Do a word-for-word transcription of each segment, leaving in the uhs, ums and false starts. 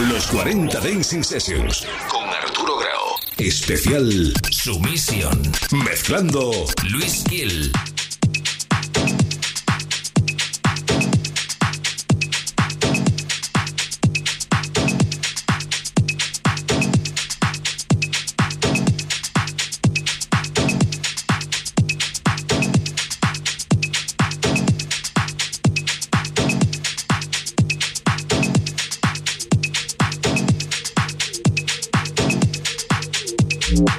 Los cuarenta Dancing Sessions con Arturo Grau. Especial Sumisión. Mezclando Luis Gil. We'll be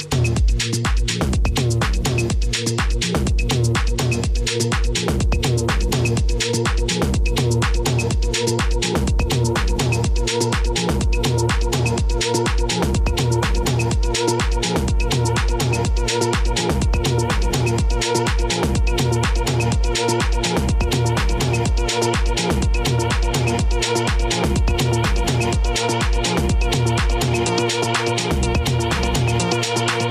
right back.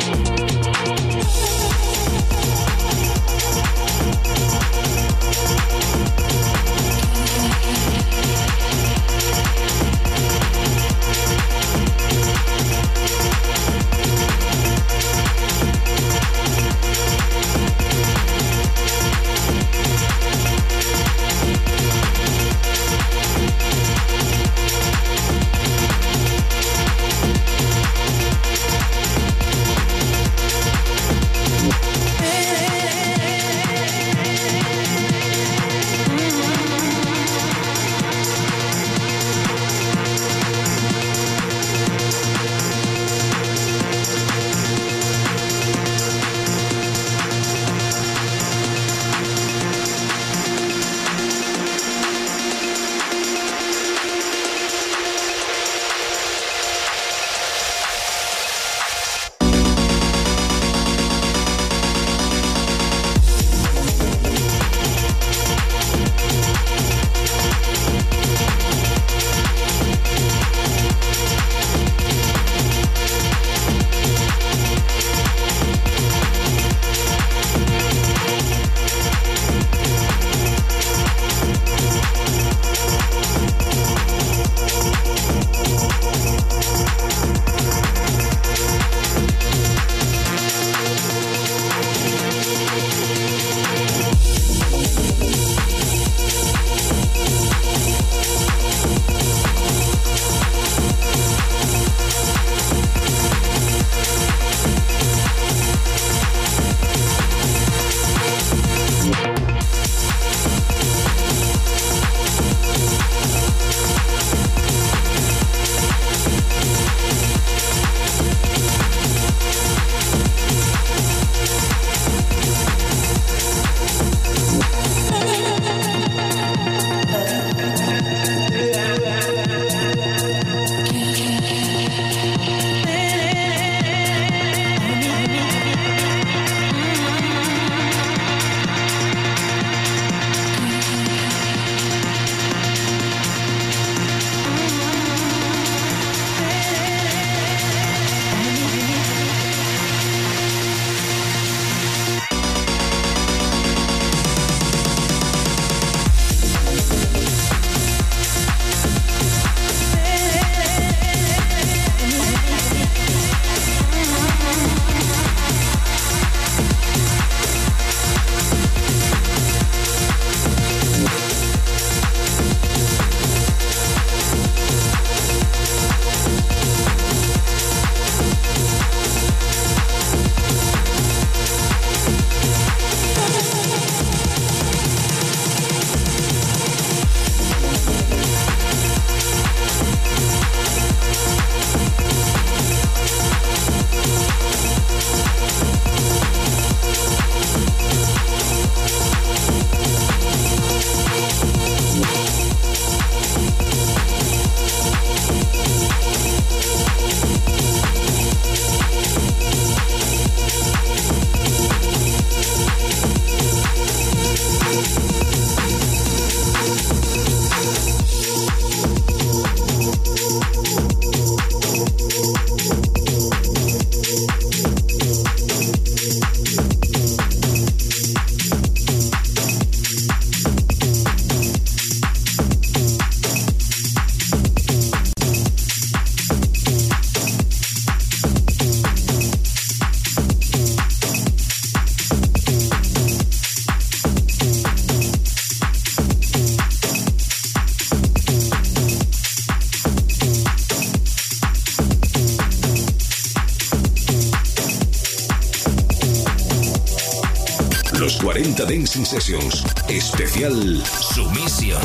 cuarenta Dancing Sessions. Especial Sumisión.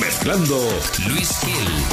Mezclando Luis Gil.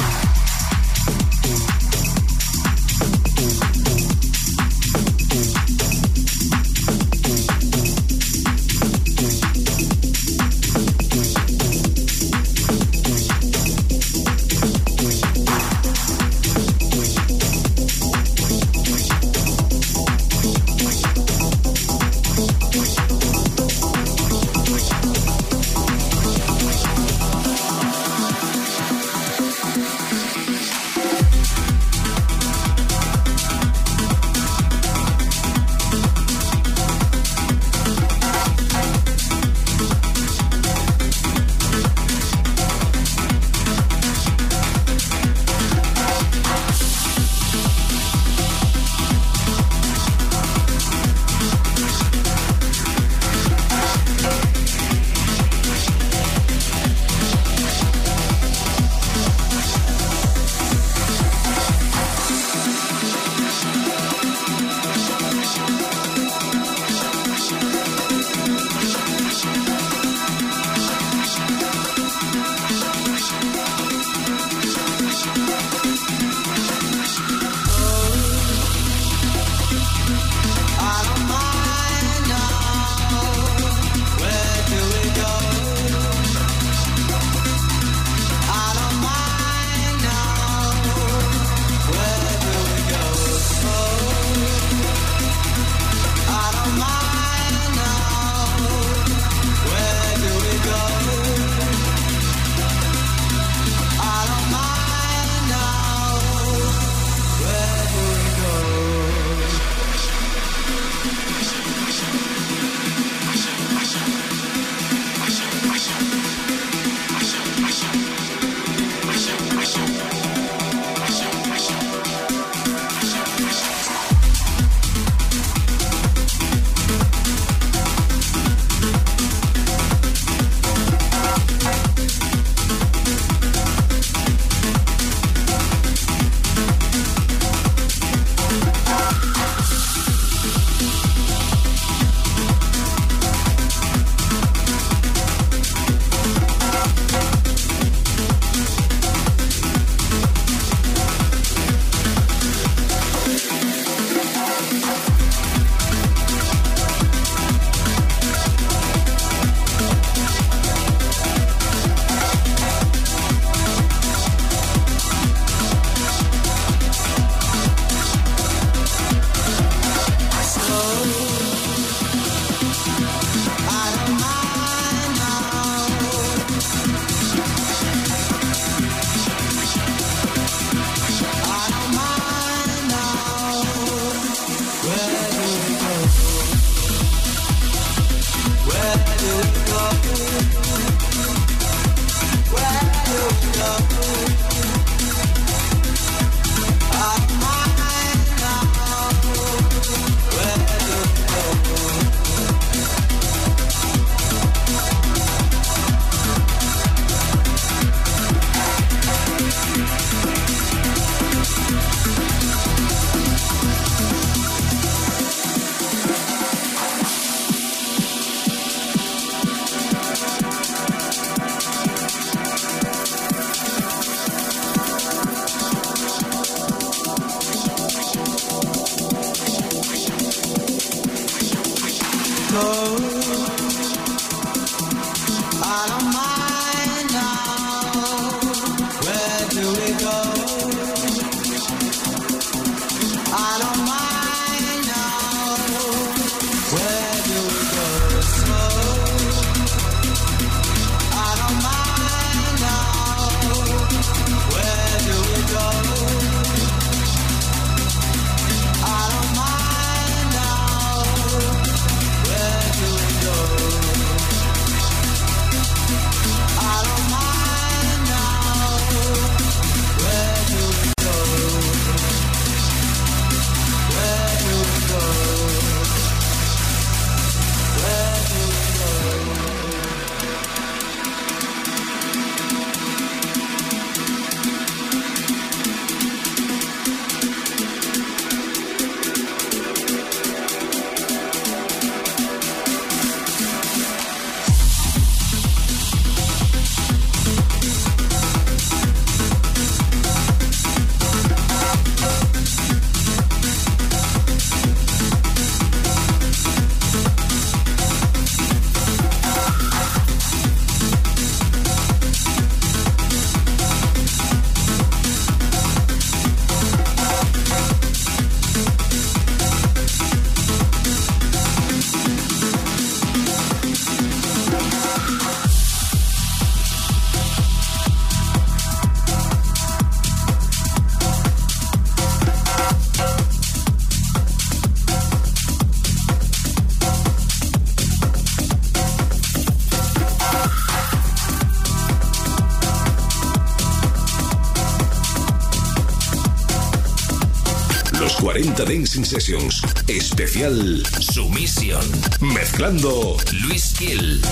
Los cuarenta Dancing Sessions. Especial Sumisión. Mezclando Luis Gil.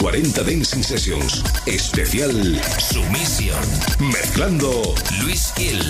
cuarenta Dancing Sessions. Especial Sumisión. Mezclando Luis Gil.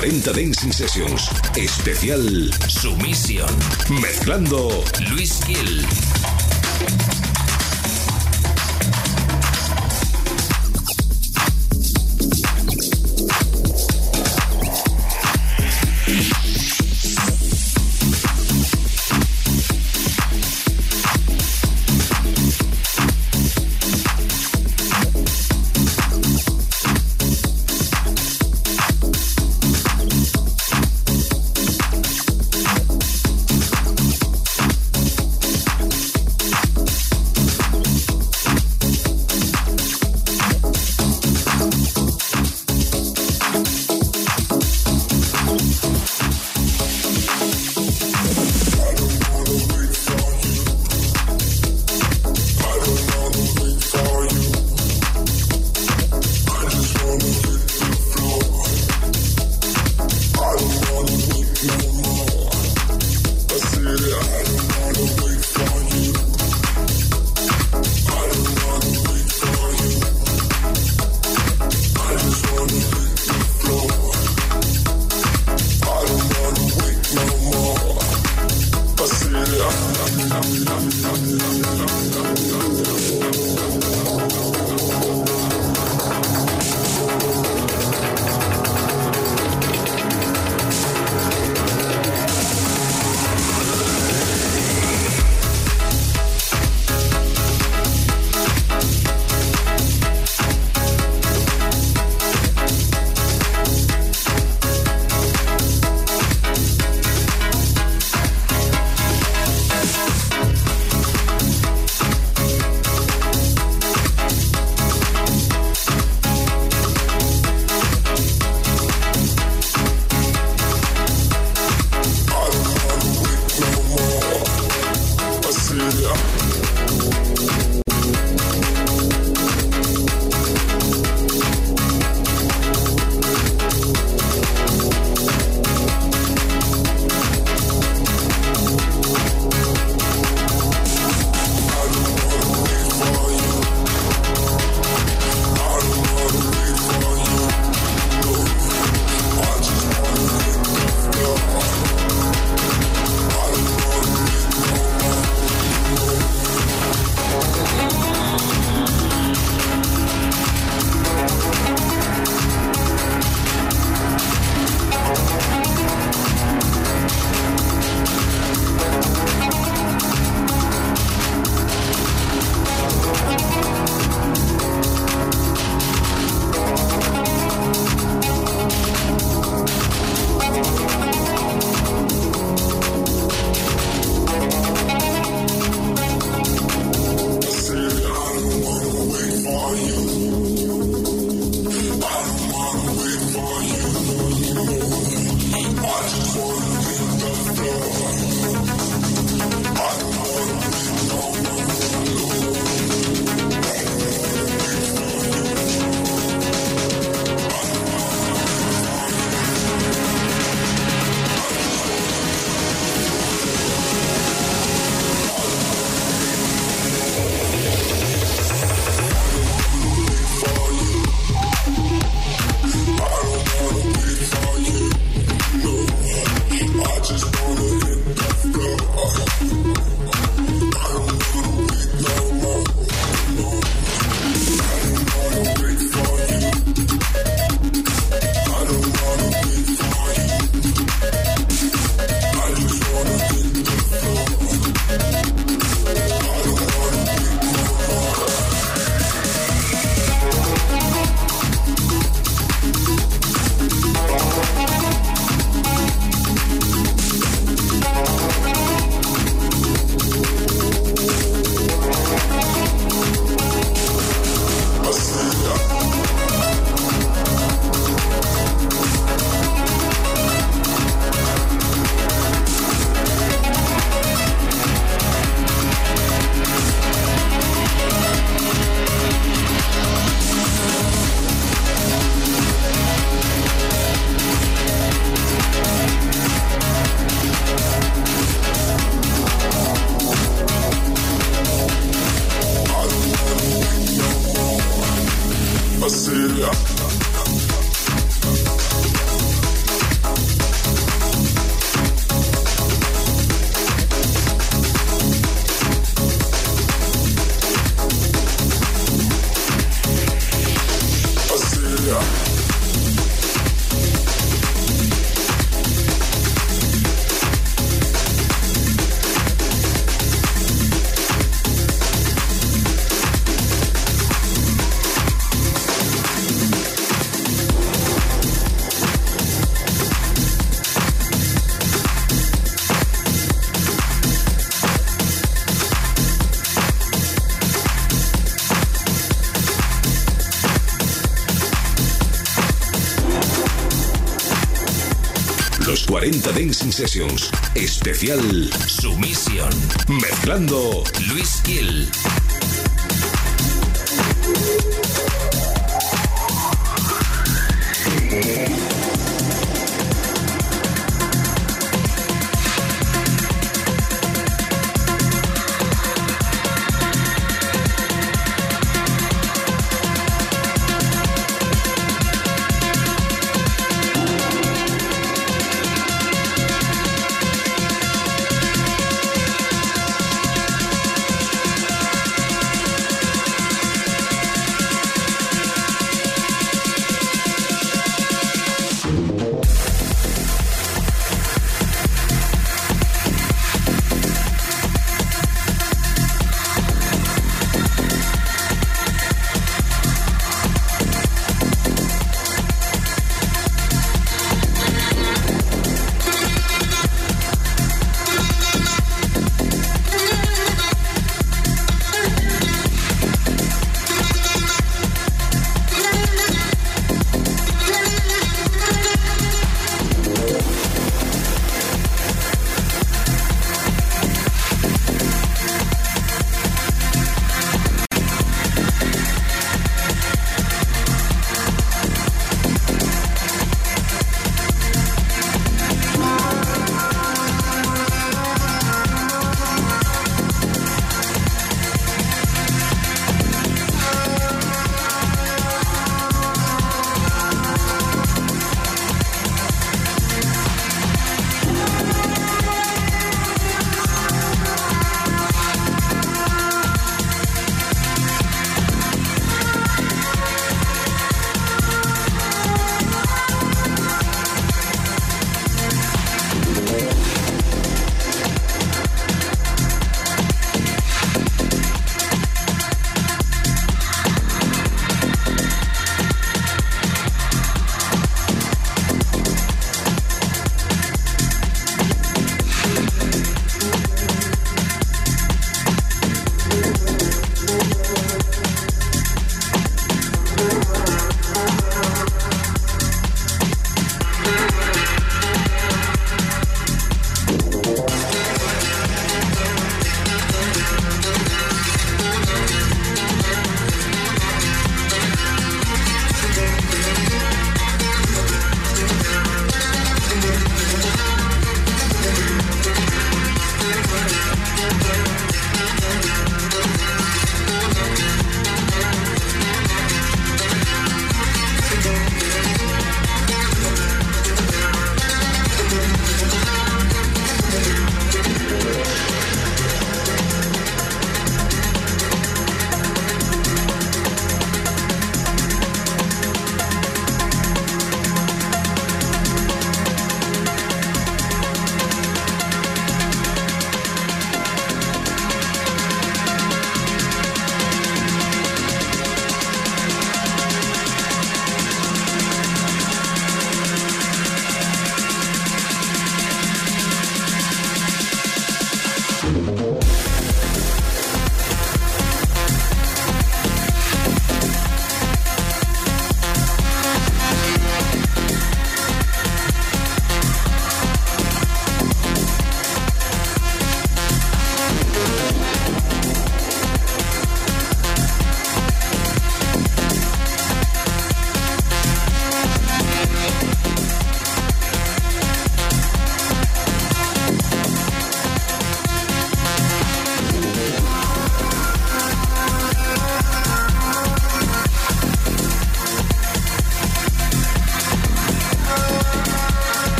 cuarenta Dancing Sessions. Especial Sumisión. Mezclando Luis Gil. Los cuarenta Dancing Sessions. Especial Sumisión. Mezclando Luis Gil.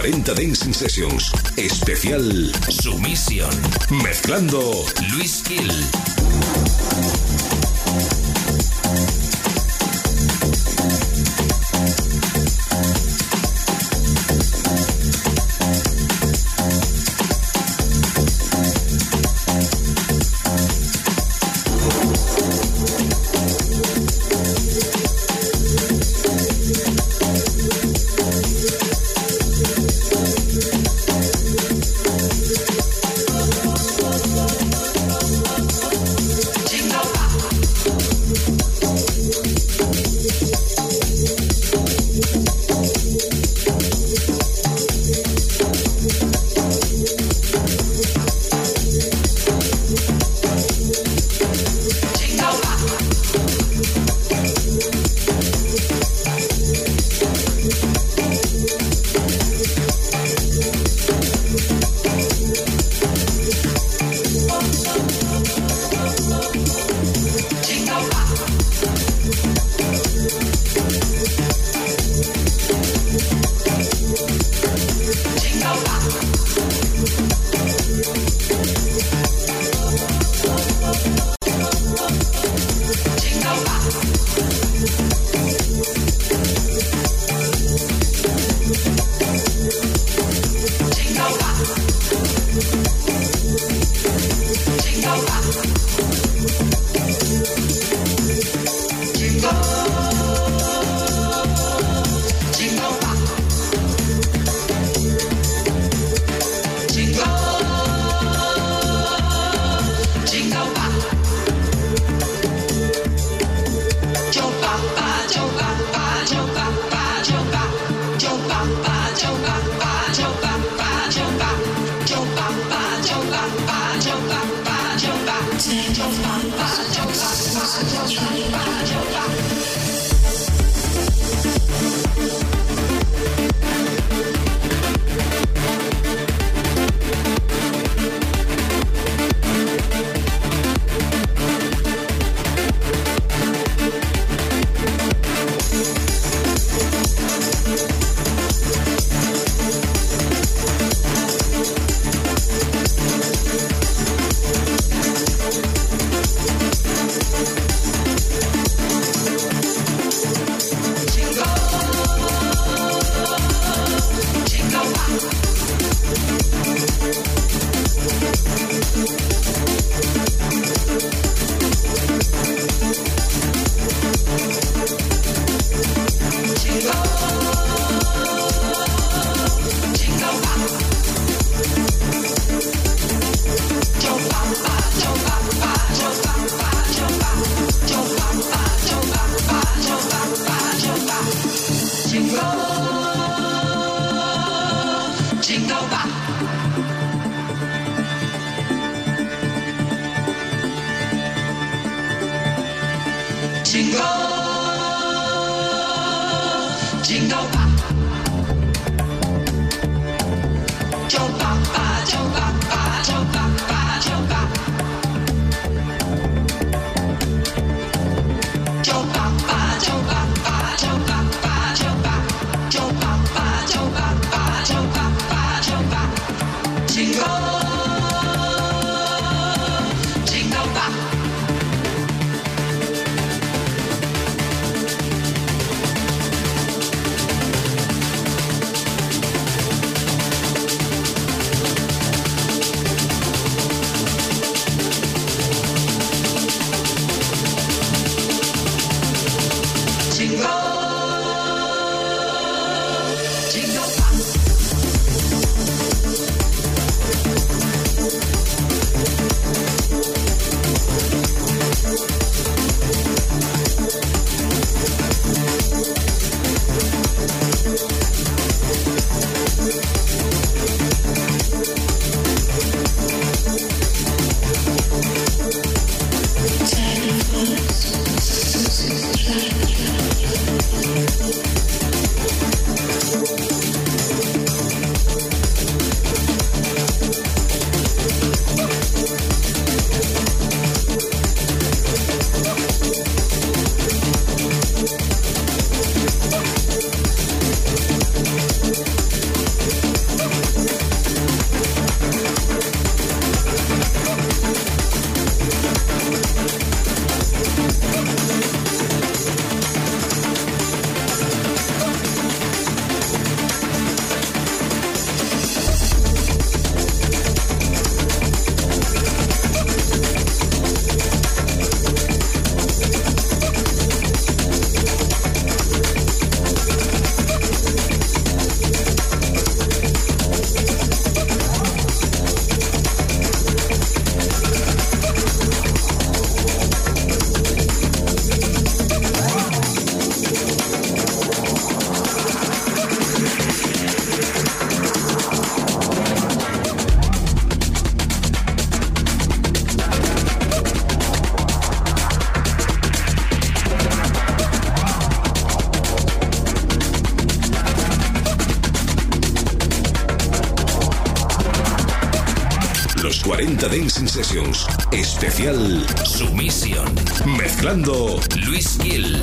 cuarenta Dancing Sessions. Especial Sumisión. Mezclando Luis Gil. cuarenta Dancing Sessions. Especial Sumisión. Mezclando Luis Gil.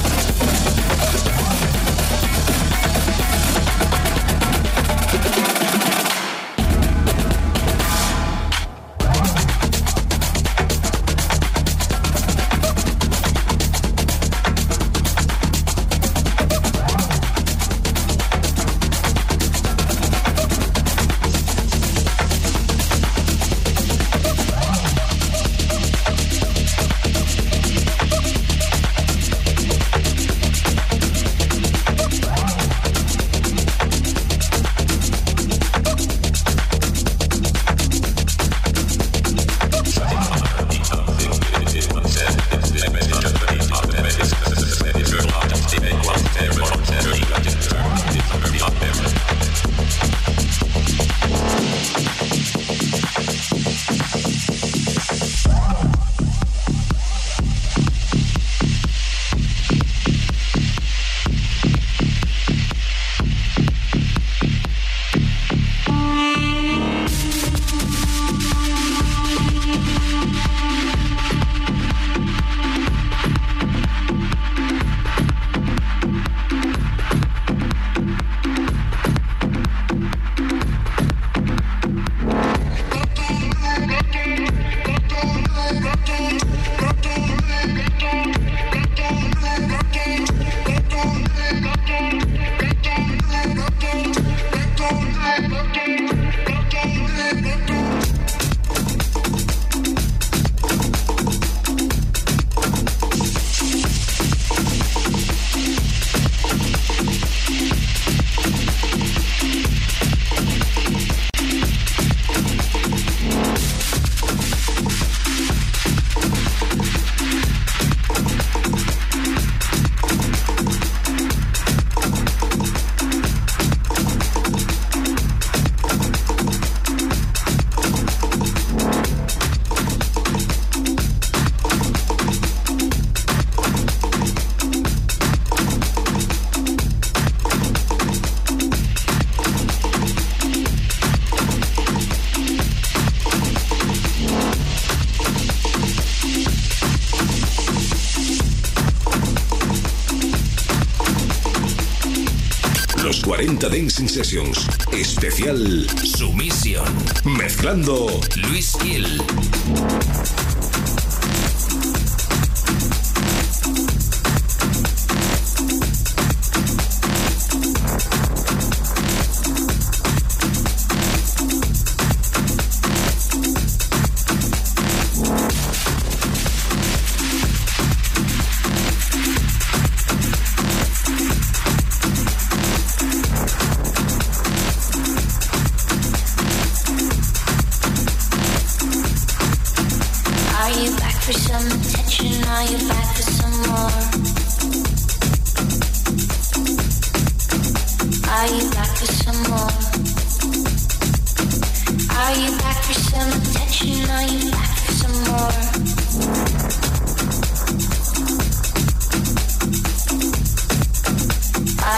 cuarenta Dancing Sessions, especial Sumisión, mezclando Luis Gil.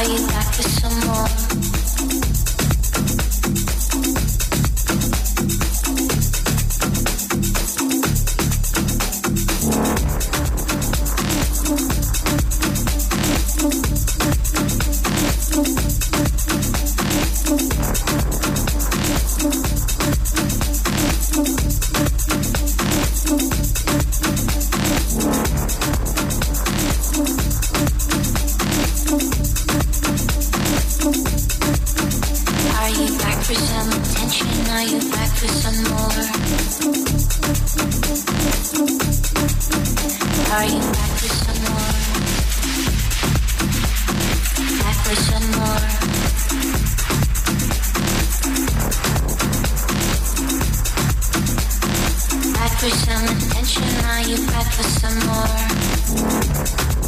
Are you back for some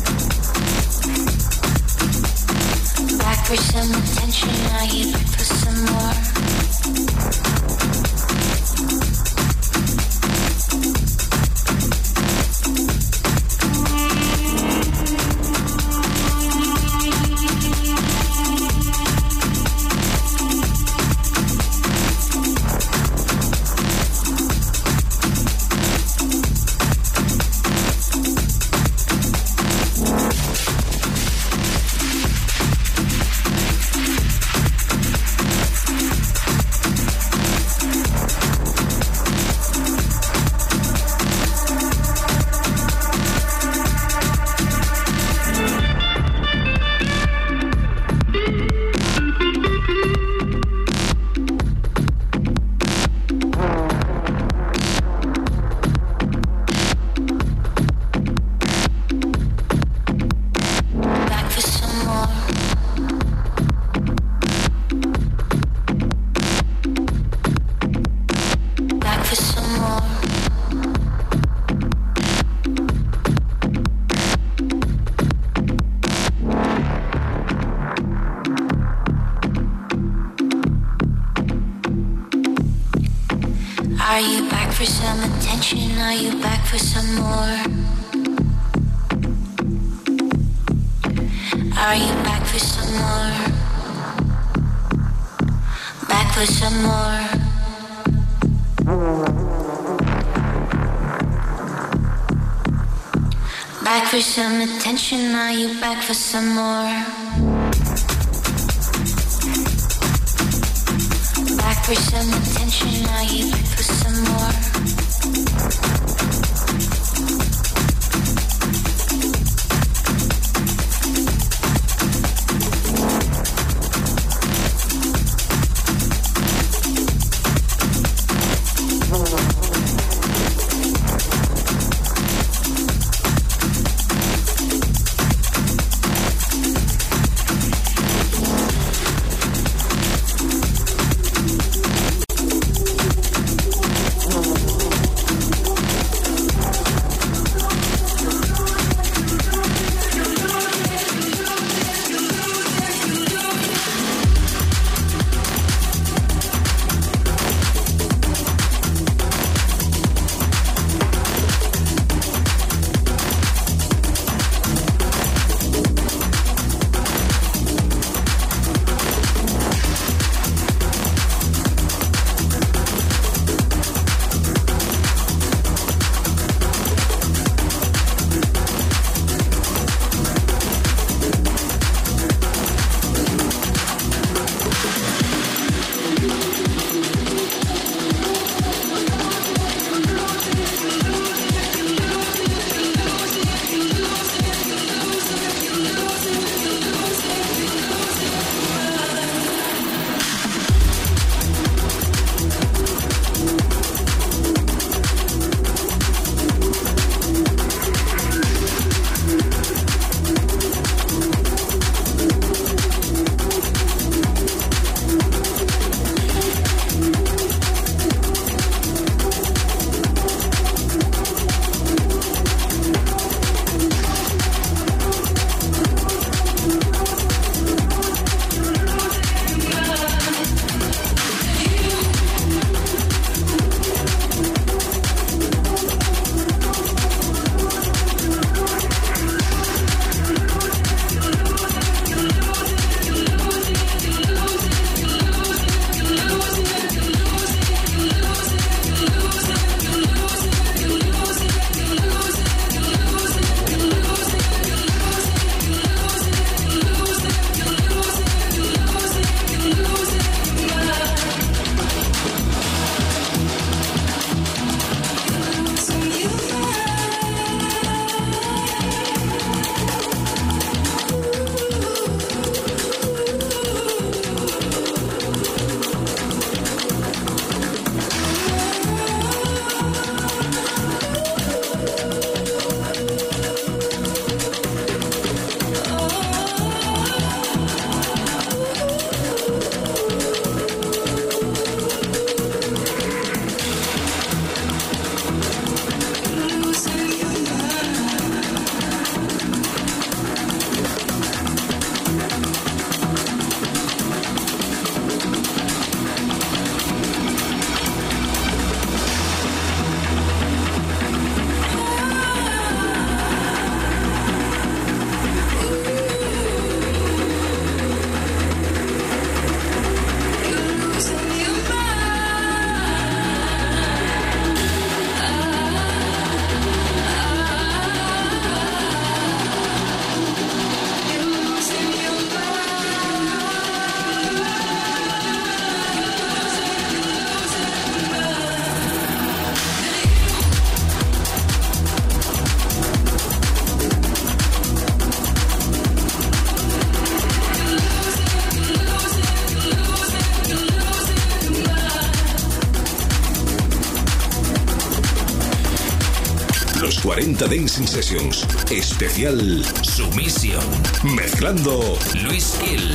attention? Are you back for some more? Are you back for some more? Back for some more. Back for some attention? Are you back for some more? Back for some attention? Are you back for some more? cuarenta Dancing Sessions. Especial Sumisión. Mezclando Luis Gil.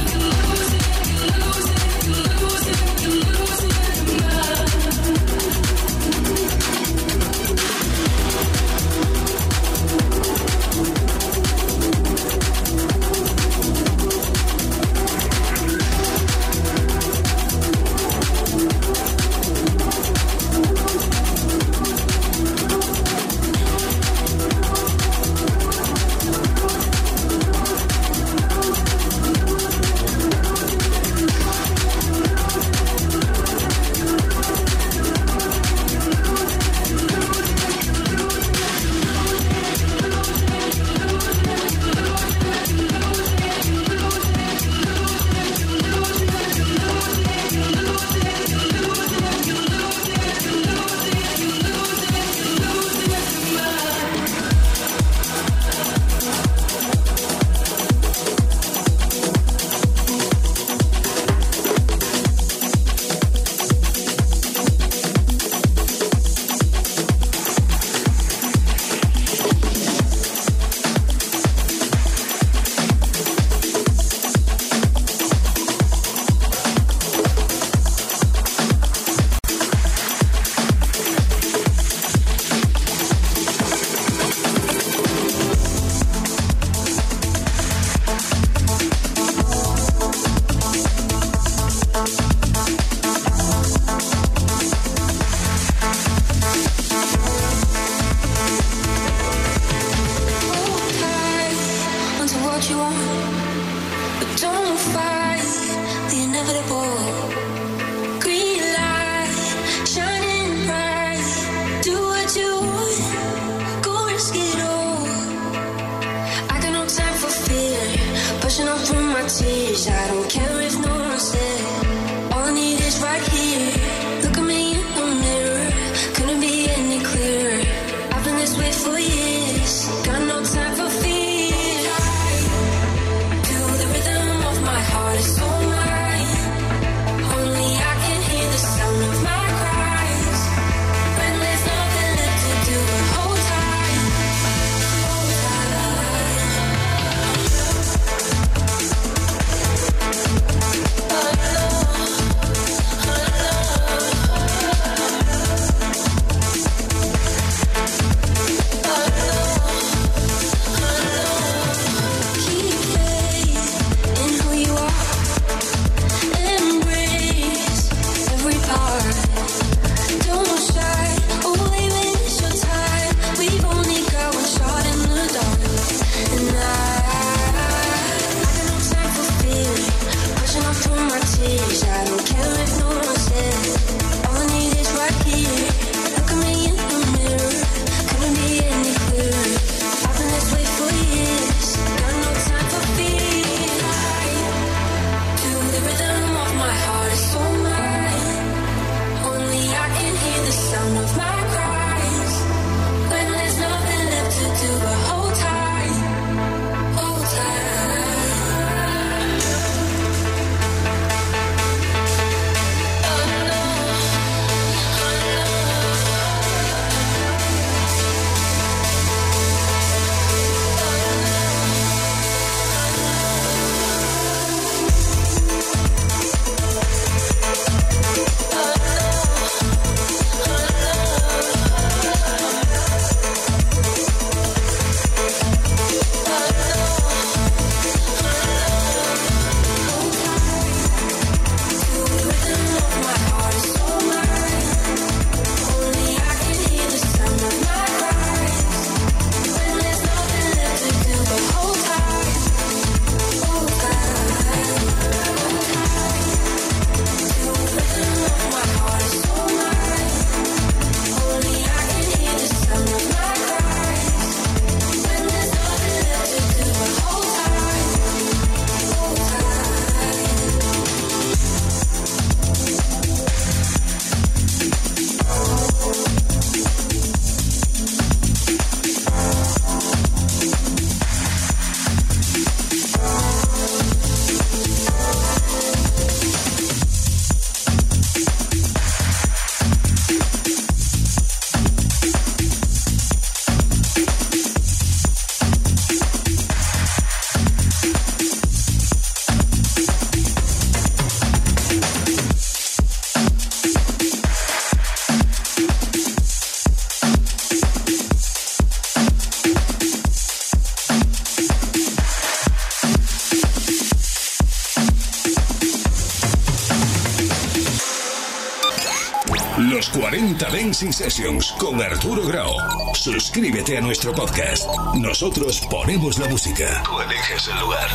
Los cuarenta Dancing Sessions con Arturo Grau. Suscríbete a nuestro podcast. Nosotros ponemos la música. Tú eliges el lugar.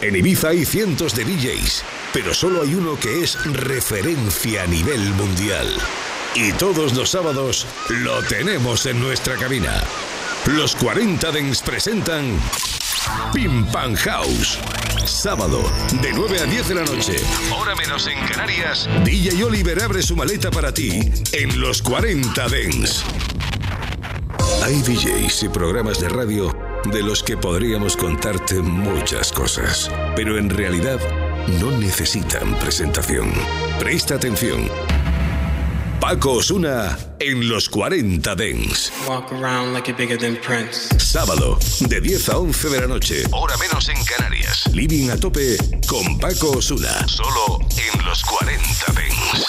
En Ibiza hay cientos de D Js, pero solo hay uno que es referencia a nivel mundial. Y todos los sábados lo tenemos en nuestra cabina. Los cuarenta Dens presentan Pim Pan House. Sábado, de nueve a diez de la noche, hora menos en Canarias. D J Oliver abre su maleta para ti en Los cuarenta Dens. Hay D Js y programas de radio de los que podríamos contarte muchas cosas, pero en realidad no necesitan presentación. Presta atención. Paco Osuna en Los cuarenta Dens. Walk around like you're bigger than Prince. Sábado, de diez a once de la noche. Hora menos en Canarias. Living a tope con Paco Osuna. Solo en Los cuarenta Dens.